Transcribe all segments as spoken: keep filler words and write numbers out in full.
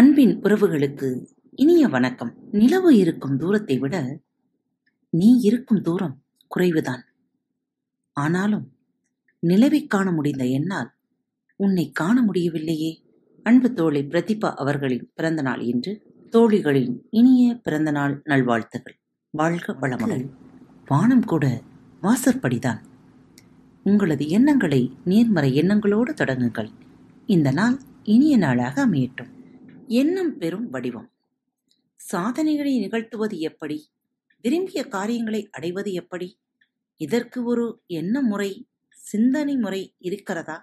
அன்பின் உறவுகளுக்கு இனிய வணக்கம். நிலவு இருக்கும் தூரத்தை விட நீ இருக்கும் தூரம் குறைவுதான். ஆனாலும் நிலவை காண முடிந்த என்னால் உன்னை காண முடியவில்லையே. அன்பு தோழி பிரதிபா அவர்களின் பிறந்தநாள் இன்று. தோழிகளின் இனிய பிறந்தநாள் நல்வாழ்த்துகள். வாழ்க வளமுடன். வானம் கூட வாசற்படிதான். உங்களது எண்ணங்களை நேர்மறை எண்ணங்களோடு தொடங்குங்கள். இந்த நாள் இனிய நாளாக அமையட்டும். எண்ணம் பெறும் வடிவம். சாதனைகளை நிகழ்த்துவது எப்படி? விரும்பிய காரியங்களை அடைவது எப்படி? இதற்கு ஒரு எண்ண முறை, சிந்தனை முறை இருக்கிறதா?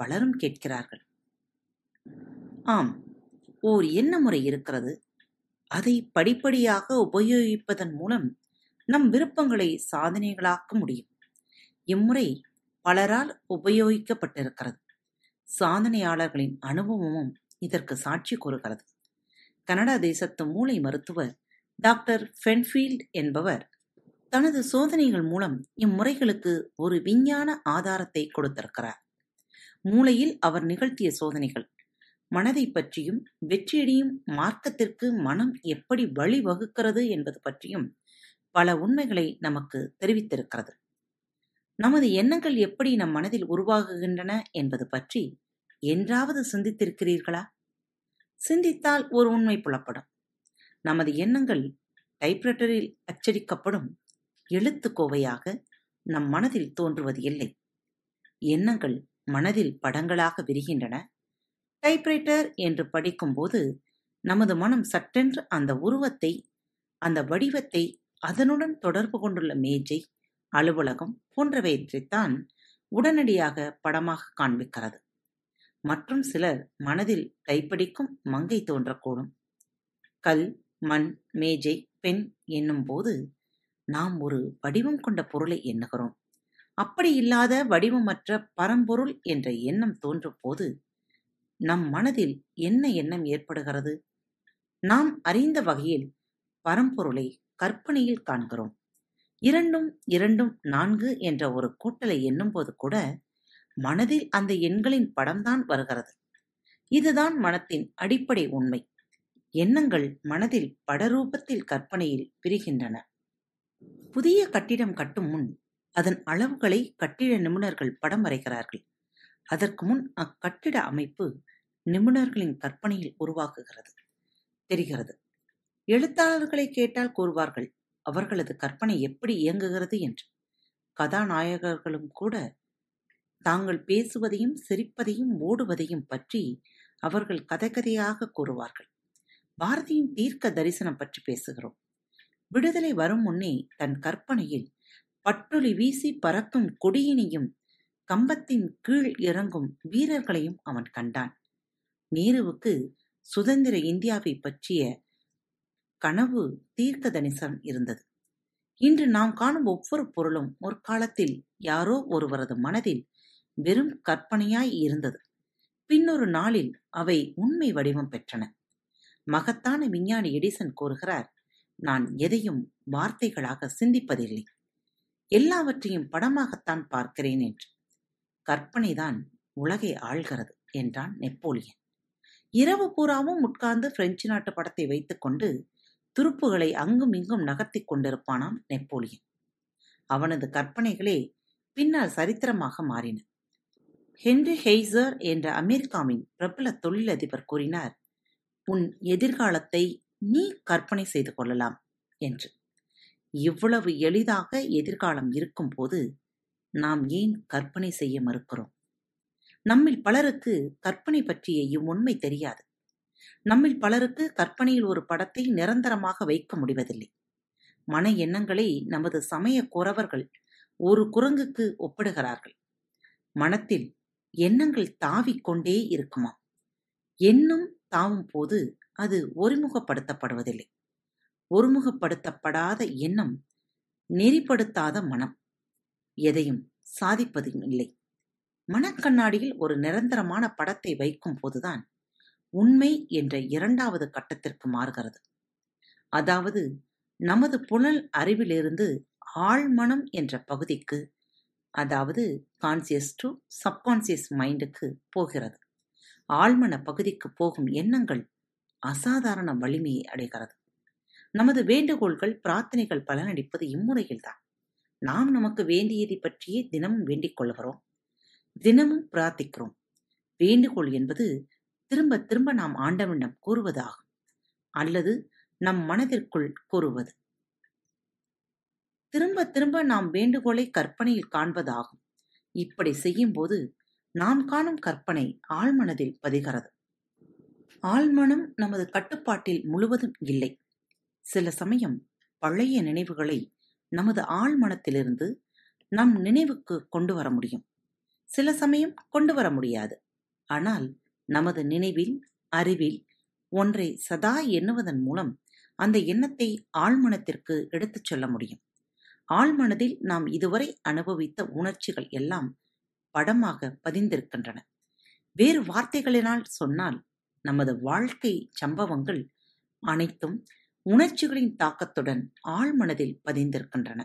பலரும் கேட்கிறார்கள். ஆம், ஓர் எண்ண முறை இருக்கிறது. அதை படிப்படியாக உபயோகிப்பதன் மூலம் நம் விருப்பங்களை சாதனைகளாக்க முடியும். இம்முறை பலரால் உபயோகிக்கப்பட்டிருக்கிறது. சாதனையாளர்களின் அனுபவமும் இதற்கு சாட்சி கூறுகிறது. கனடா தேசத்து மூளை மருத்துவர் டாக்டர் பென்ஃபீல்ட் என்பவர் தனது சோதனைகள் மூலம் இம்முறைகளுக்கு ஒரு விஞ்ஞான ஆதாரத்தை கொடுத்திருக்கிறார். மூளையில் அவர் நிகழ்த்திய சோதனைகள் மனதை பற்றியும் வெற்றியடையும் மார்க்கத்திற்கு மனம் எப்படி வழிவகுக்கிறது என்பது பற்றியும் பல உண்மைகளை நமக்கு தெரிவித்திருக்கிறது. நமது எண்ணங்கள் எப்படி நம் மனதில் உருவாகுகின்றன என்பது பற்றி என்றாவது சிந்தித்திருக்கிறீர்களா? சிந்தித்தால் ஒரு உண்மை புலப்படும். நமது எண்ணங்கள் டைப்ரைட்டரில் அச்சடிக்கப்படும் எழுத்துக்கோவையாக நம் மனதில் தோன்றுவது இல்லை. எண்ணங்கள் மனதில் படங்களாக விரிகின்றன. டைப்ரைட்டர் என்று படிக்கும்போது நமது மனம் சட்டென்று அந்த உருவத்தை, அந்த வடிவத்தை, அதனுடன் தொடர்பு கொண்டுள்ள மேஜை, அலுவலகம் போன்றவற்றைத்தான் உடனடியாக படமாக காண்பிக்கிறது. மற்றும் சிலர் மனதில் டைப்படிக்கும் மங்கை தோன்றக்கூடும். கல், மண், மேஜை, பெண் என்னும் போது நாம் ஒரு வடிவம் கொண்ட பொருளை எண்ணுகிறோம். அப்படி இல்லாத வடிவமற்ற பரம்பொருள் என்ற எண்ணம் தோன்றும் போது நம் மனதில் என்ன எண்ணம் ஏற்படுகிறது? நாம் அறிந்த வகையில் பரம்பொருளை கற்பனையில் காண்கிறோம். இரண்டும் இரண்டும் நான்கு என்ற ஒரு கூட்டலை எண்ணும்போது கூட மனதில் அந்த எண்களின் படம்தான் வருகிறது. இதுதான் மனத்தின் அடிப்படை உண்மை. எண்ணங்கள் மனதில் படரூபத்தில் கற்பனையில் பிரிகின்றன. புதிய கட்டிடம் கட்டும் முன் அதன் அளவுகளை கட்டிட நிபுணர்கள் படம் வரைகிறார்கள். அதற்கு முன் அக்கட்டிட அமைப்பு நிபுணர்களின் கற்பனையில் உருவாக்குகிறது தெரிகிறது. எழுத்தாளர்களை கேட்டால் கூறுவார்கள் அவர்களது கற்பனை எப்படி இயங்குகிறது என்று. கதாநாயகர்களும் கூட தாங்கள் பேசுவதையும் சிரிப்பதையும் ஓடுவதையும் பற்றி அவர்கள் கதை கதையாக கூறுவார்கள். பாரதியின் தீர்க்க தரிசனம் பற்றி பேசுகிறோம். விடுதலை வரும் முன்னே தன் கற்பனையில் பட்டொலி வீசி பறக்கும் கொடியினையும் கம்பத்தின் கீழ் இறங்கும் வீரர்களையும் அவன் கண்டான். நேருவுக்கு சுதந்திர இந்தியாவை பற்றிய கனவு தீர்க்க தரிசனம் இருந்தது. இன்று நாம் காணும் ஒவ்வொரு பொருளும் ஒரு காலத்தில் யாரோ ஒருவரது மனதில் வெறும் கற்பனையாய் இருந்தது. பின்னொரு நாளில் அவை உண்மை வடிவம் பெற்றன. மகத்தான விஞ்ஞானி எடிசன் கூறுகிறார், நான் எதையும் வார்த்தைகளாக சிந்திப்பதில்லை, எல்லாவற்றையும் படமாகத்தான் பார்க்கிறேன் என்று. கற்பனைதான் உலகை ஆள்கிறது என்றான் நெப்போலியன். இரவு பூராவும் உட்கார்ந்து பிரெஞ்சு நாட்டு படத்தை வைத்துக்கொண்டு துருப்புகளை அங்கும் இங்கும் நகர்த்தி கொண்டிருப்பானாம் நெப்போலியன். அவனது கற்பனைகளே பின்னால் சரித்திரமாக மாறின. ஹென்றி ஹெய்சர் என்ற அமெரிக்காவின் பிரபல தொழிலதிபர் கூறினார், உன் எதிர்காலத்தை நீ கற்பனை செய்து கொள்ளலாம் என்று. இவ்வளவு எளிதாக எதிர்காலம் இருக்கும் போது நாம் ஏன் கற்பனை செய்ய மறுக்கிறோம்? நம்மில் பலருக்கு கற்பனை பற்றிய இவ்வுண்மை தெரியாது. நம்மில் பலருக்கு கற்பனையில் ஒரு படத்தை நிரந்தரமாக வைக்க முடிவதில்லை. மன எண்ணங்களை நமது சமய குறவர்கள் ஒரு குரங்குக்கு ஒப்பிடுகிறார்கள். மனத்தில் எண்ணங்கள் தாவிக்கொண்டே இருக்குமா? எண்ணம் தாவும் போது அது ஒருமுகப்படுத்தப்படுவதில்லை. ஒருமுகப்படுத்தப்படாத எண்ணம் நெறிப்படுத்தாத மனம். எதையும் சாதிப்பதும் இல்லை. மனக்கண்ணாடியில் ஒரு நிரந்தரமான படத்தை வைக்கும் போதுதான் உண்மை என்ற இரண்டாவது கட்டத்திற்கு மாறுகிறது. அதாவது நமது புலன் அறிவிலிருந்து ஆழ்மனம் என்ற பகுதிக்கு, அதாவது கான்சியஸ் டு சப்கான்சியஸ் மைண்டுக்கு போகிறது. ஆழ்மன பகுதிக்கு போகும் எண்ணங்கள் அசாதாரண வலிமையை அடைகிறது. நமது வேண்டுகோள்கள், பிரார்த்தனைகள் பலனளிப்பது இம்முறையில்தான். நாம் நமக்கு வேண்டியதை பற்றியே தினமும் வேண்டிக் கொள்கிறோம், தினமும் பிரார்த்திக்கிறோம். வேண்டுகோள் என்பது திரும்ப திரும்ப நாம் ஆண்டவனிடம் கூறுவதாகும், அல்லது நம் மனதிற்குள் கூறுவது. திரும்ப திரும்ப நாம் வேண்டுகோளை கற்பனையில் காண்பதாகும். இப்படி செய்யும் போது நாம் காணும் கற்பனை ஆழ்மனதில் பதிகிறது. ஆழ்மனம் நமது கட்டுப்பாட்டில் முழுவதும் இல்லை. சில சமயம் பழைய நினைவுகளை நமது ஆழ்மனத்திலிருந்து நம் நினைவுக்கு கொண்டு வர முடியும், சில சமயம் கொண்டு வர முடியாது. ஆனால் நமது நினைவில், அறிவில் ஒன்றை சதா எண்ணுவதன் மூலம் அந்த எண்ணத்தை ஆழ்மனத்திற்கு எடுத்துச் செல்ல முடியும். ஆழ்மனதில் நாம் இதுவரை அனுபவித்த உணர்ச்சிகள் எல்லாம் படமாக பதிந்திருக்கின்றன. வேறு வார்த்தைகளினால் சொன்னால், நமது வாழ்க்கை சம்பவங்கள் அனைத்தும் உணர்ச்சிகளின் தாக்கத்துடன் ஆழ்மனதில் பதிந்திருக்கின்றன.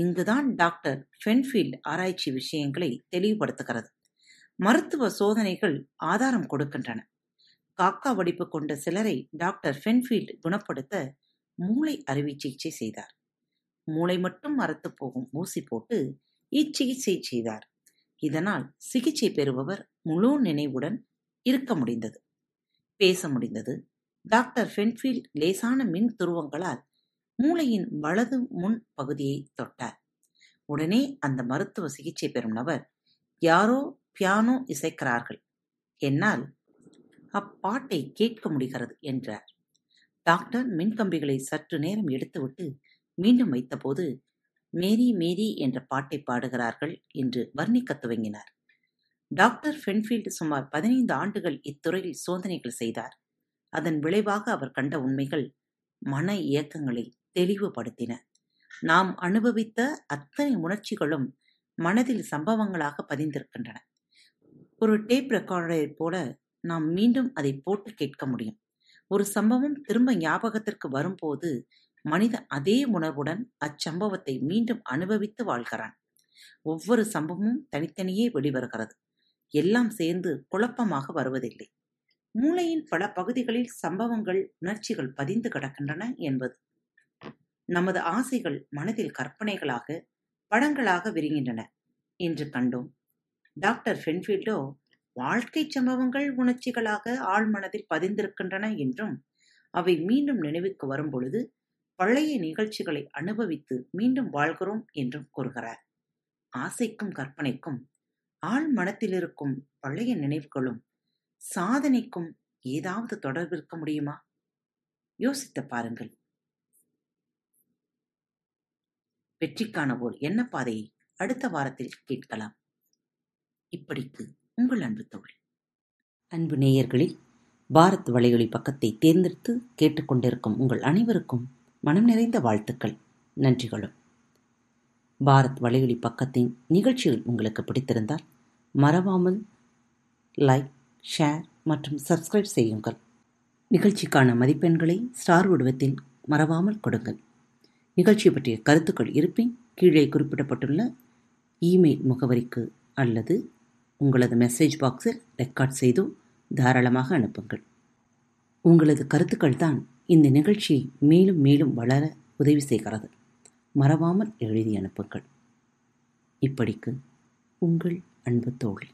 இங்குதான் டாக்டர் பென்ஃபீல்ட் ஆராய்ச்சி விஷயங்களை தெளிவுபடுத்துகிறது. மருத்துவ சோதனைகள் ஆதாரம் கொடுக்கின்றன. காக்கா வடிப்பு கொண்ட சிலரை டாக்டர் பென்ஃபீல்ட் குணப்படுத்த மூளை அறுவை சிகிச்சை செய்தார். மூளை மட்டும் மரத்து போகும் ஊசி போட்டு இச்சிகிச்சை செய்தார். இதனால் சிகிச்சை பெறுபவர் முழு நினைவுடன் இருக்க முடிந்தது, பேச முடிந்தது. டாக்டர் பென்ஃபீல்ட் லேசான மின் துருவங்களால் மூளையின் வலது முன் பகுதியை தொட்டார். உடனே அந்த மருத்துவ சிகிச்சை பெறும் நபர், யாரோ பியானோ இசைக்கிறார்கள், என்னால் அப்பாட்டை கேட்க முடிகிறது என்றார். டாக்டர் மின்கம்பிகளை சற்று நேரம் எடுத்துவிட்டு மீண்டும் வைத்தபோது, மேரி மேரி என்ற பாட்டை பாடுகிறார்கள் என்று வர்ணிக்க துவங்கினார். டாக்டர் பென்ஃபீல்ட் சுமார் பதினைந்து ஆண்டுகள் இத்துறையில் சோதனைகள் செய்தார். அதன் விளைவாக அவர் கண்ட உண்மைகள் மன இயக்கங்களை தெளிவுபடுத்தின. நாம் அனுபவித்த அத்தனை உணர்ச்சிகளும் மனதில் சம்பவங்களாக பதிந்திருக்கின்றன. ஒரு டேப் ரெக்கார்டரை போல நாம் மீண்டும் அதை போட்டு கேட்க முடியும். ஒரு சம்பவம் திரும்ப ஞாபகத்திற்கு வரும்போது மனிதன் அதே உணர்வுடன் அச்சம்பவத்தை மீண்டும் அனுபவித்து வாழ்கிறான். ஒவ்வொரு சம்பவமும் தனித்தனியே வெளிவருகிறது, எல்லாம் சேர்ந்து குழப்பமாக வருவதில்லை. மூளையின் பல பகுதிகளில் சம்பவங்கள், உணர்ச்சிகள் பதிந்து கிடக்கின்றன என்பது. நமது ஆசைகள் மனதில் கற்பனைகளாக, படங்களாக விரிகின்றன என்று கண்டோம். டாக்டர் பென்ஃபீல்டோ வாழ்க்கை சம்பவங்கள் உணர்ச்சிகளாக ஆழ்மனதில் பதிந்திருக்கின்றன என்றும், அவை மீண்டும் நினைவுக்கு வரும் பொழுது பழைய நிகழ்ச்சிகளை அனுபவித்து மீண்டும் வாழ்கிறோம் என்றும் கூறுகிறார். ஆசைக்கும் கற்பனைக்கும் ஆழ்மனத்தில் இருக்கும் பழைய நினைவுகளும் சாதனைக்கும் ஏதாவது தொடர்பு இருக்க முடியுமா? யோசித்த பாருங்கள். வெற்றிக்கான ஓர் எண்ணப்பாதையை அடுத்த வாரத்தில் கேட்கலாம். இப்படிக்கு உங்கள் அன்பு தோழி. அன்பு நேயர்களில் பாரத் வலையொலி பக்கத்தை தேர்ந்தெடுத்து கேட்டுக்கொண்டிருக்கும் உங்கள் அனைவருக்கும் மனம் நிறைந்த வாழ்த்துக்கள், நன்றிகளும். பாரத் வலையொலி பக்கத்தின் நிகழ்ச்சிகள் உங்களுக்கு பிடித்திருந்தால் மறவாமல் லைக், ஷேர் மற்றும் சப்ஸ்கிரைப் செய்யுங்கள். நிகழ்ச்சிக்கான மதிப்பெண்களை ஸ்டார் வடிவத்தில் மறவாமல் கொடுங்கள். நிகழ்ச்சி பற்றிய கருத்துக்கள் இருப்பின் கீழே குறிப்பிடப்பட்டுள்ள இமெயில் முகவரிக்கு அல்லது உங்களது மெசேஜ் பாக்ஸில் ரெக்கார்ட் செய்து தாராளமாக அனுப்புங்கள். உங்களது கருத்துக்கள் தான் இந்த நிகழ்ச்சியை மேலும் மேலும் வளர உதவி செய்கிறது. மறவாமல் எழுதி அனுப்புங்கள். இப்படிக்கு உங்கள் அன்பு தோழி.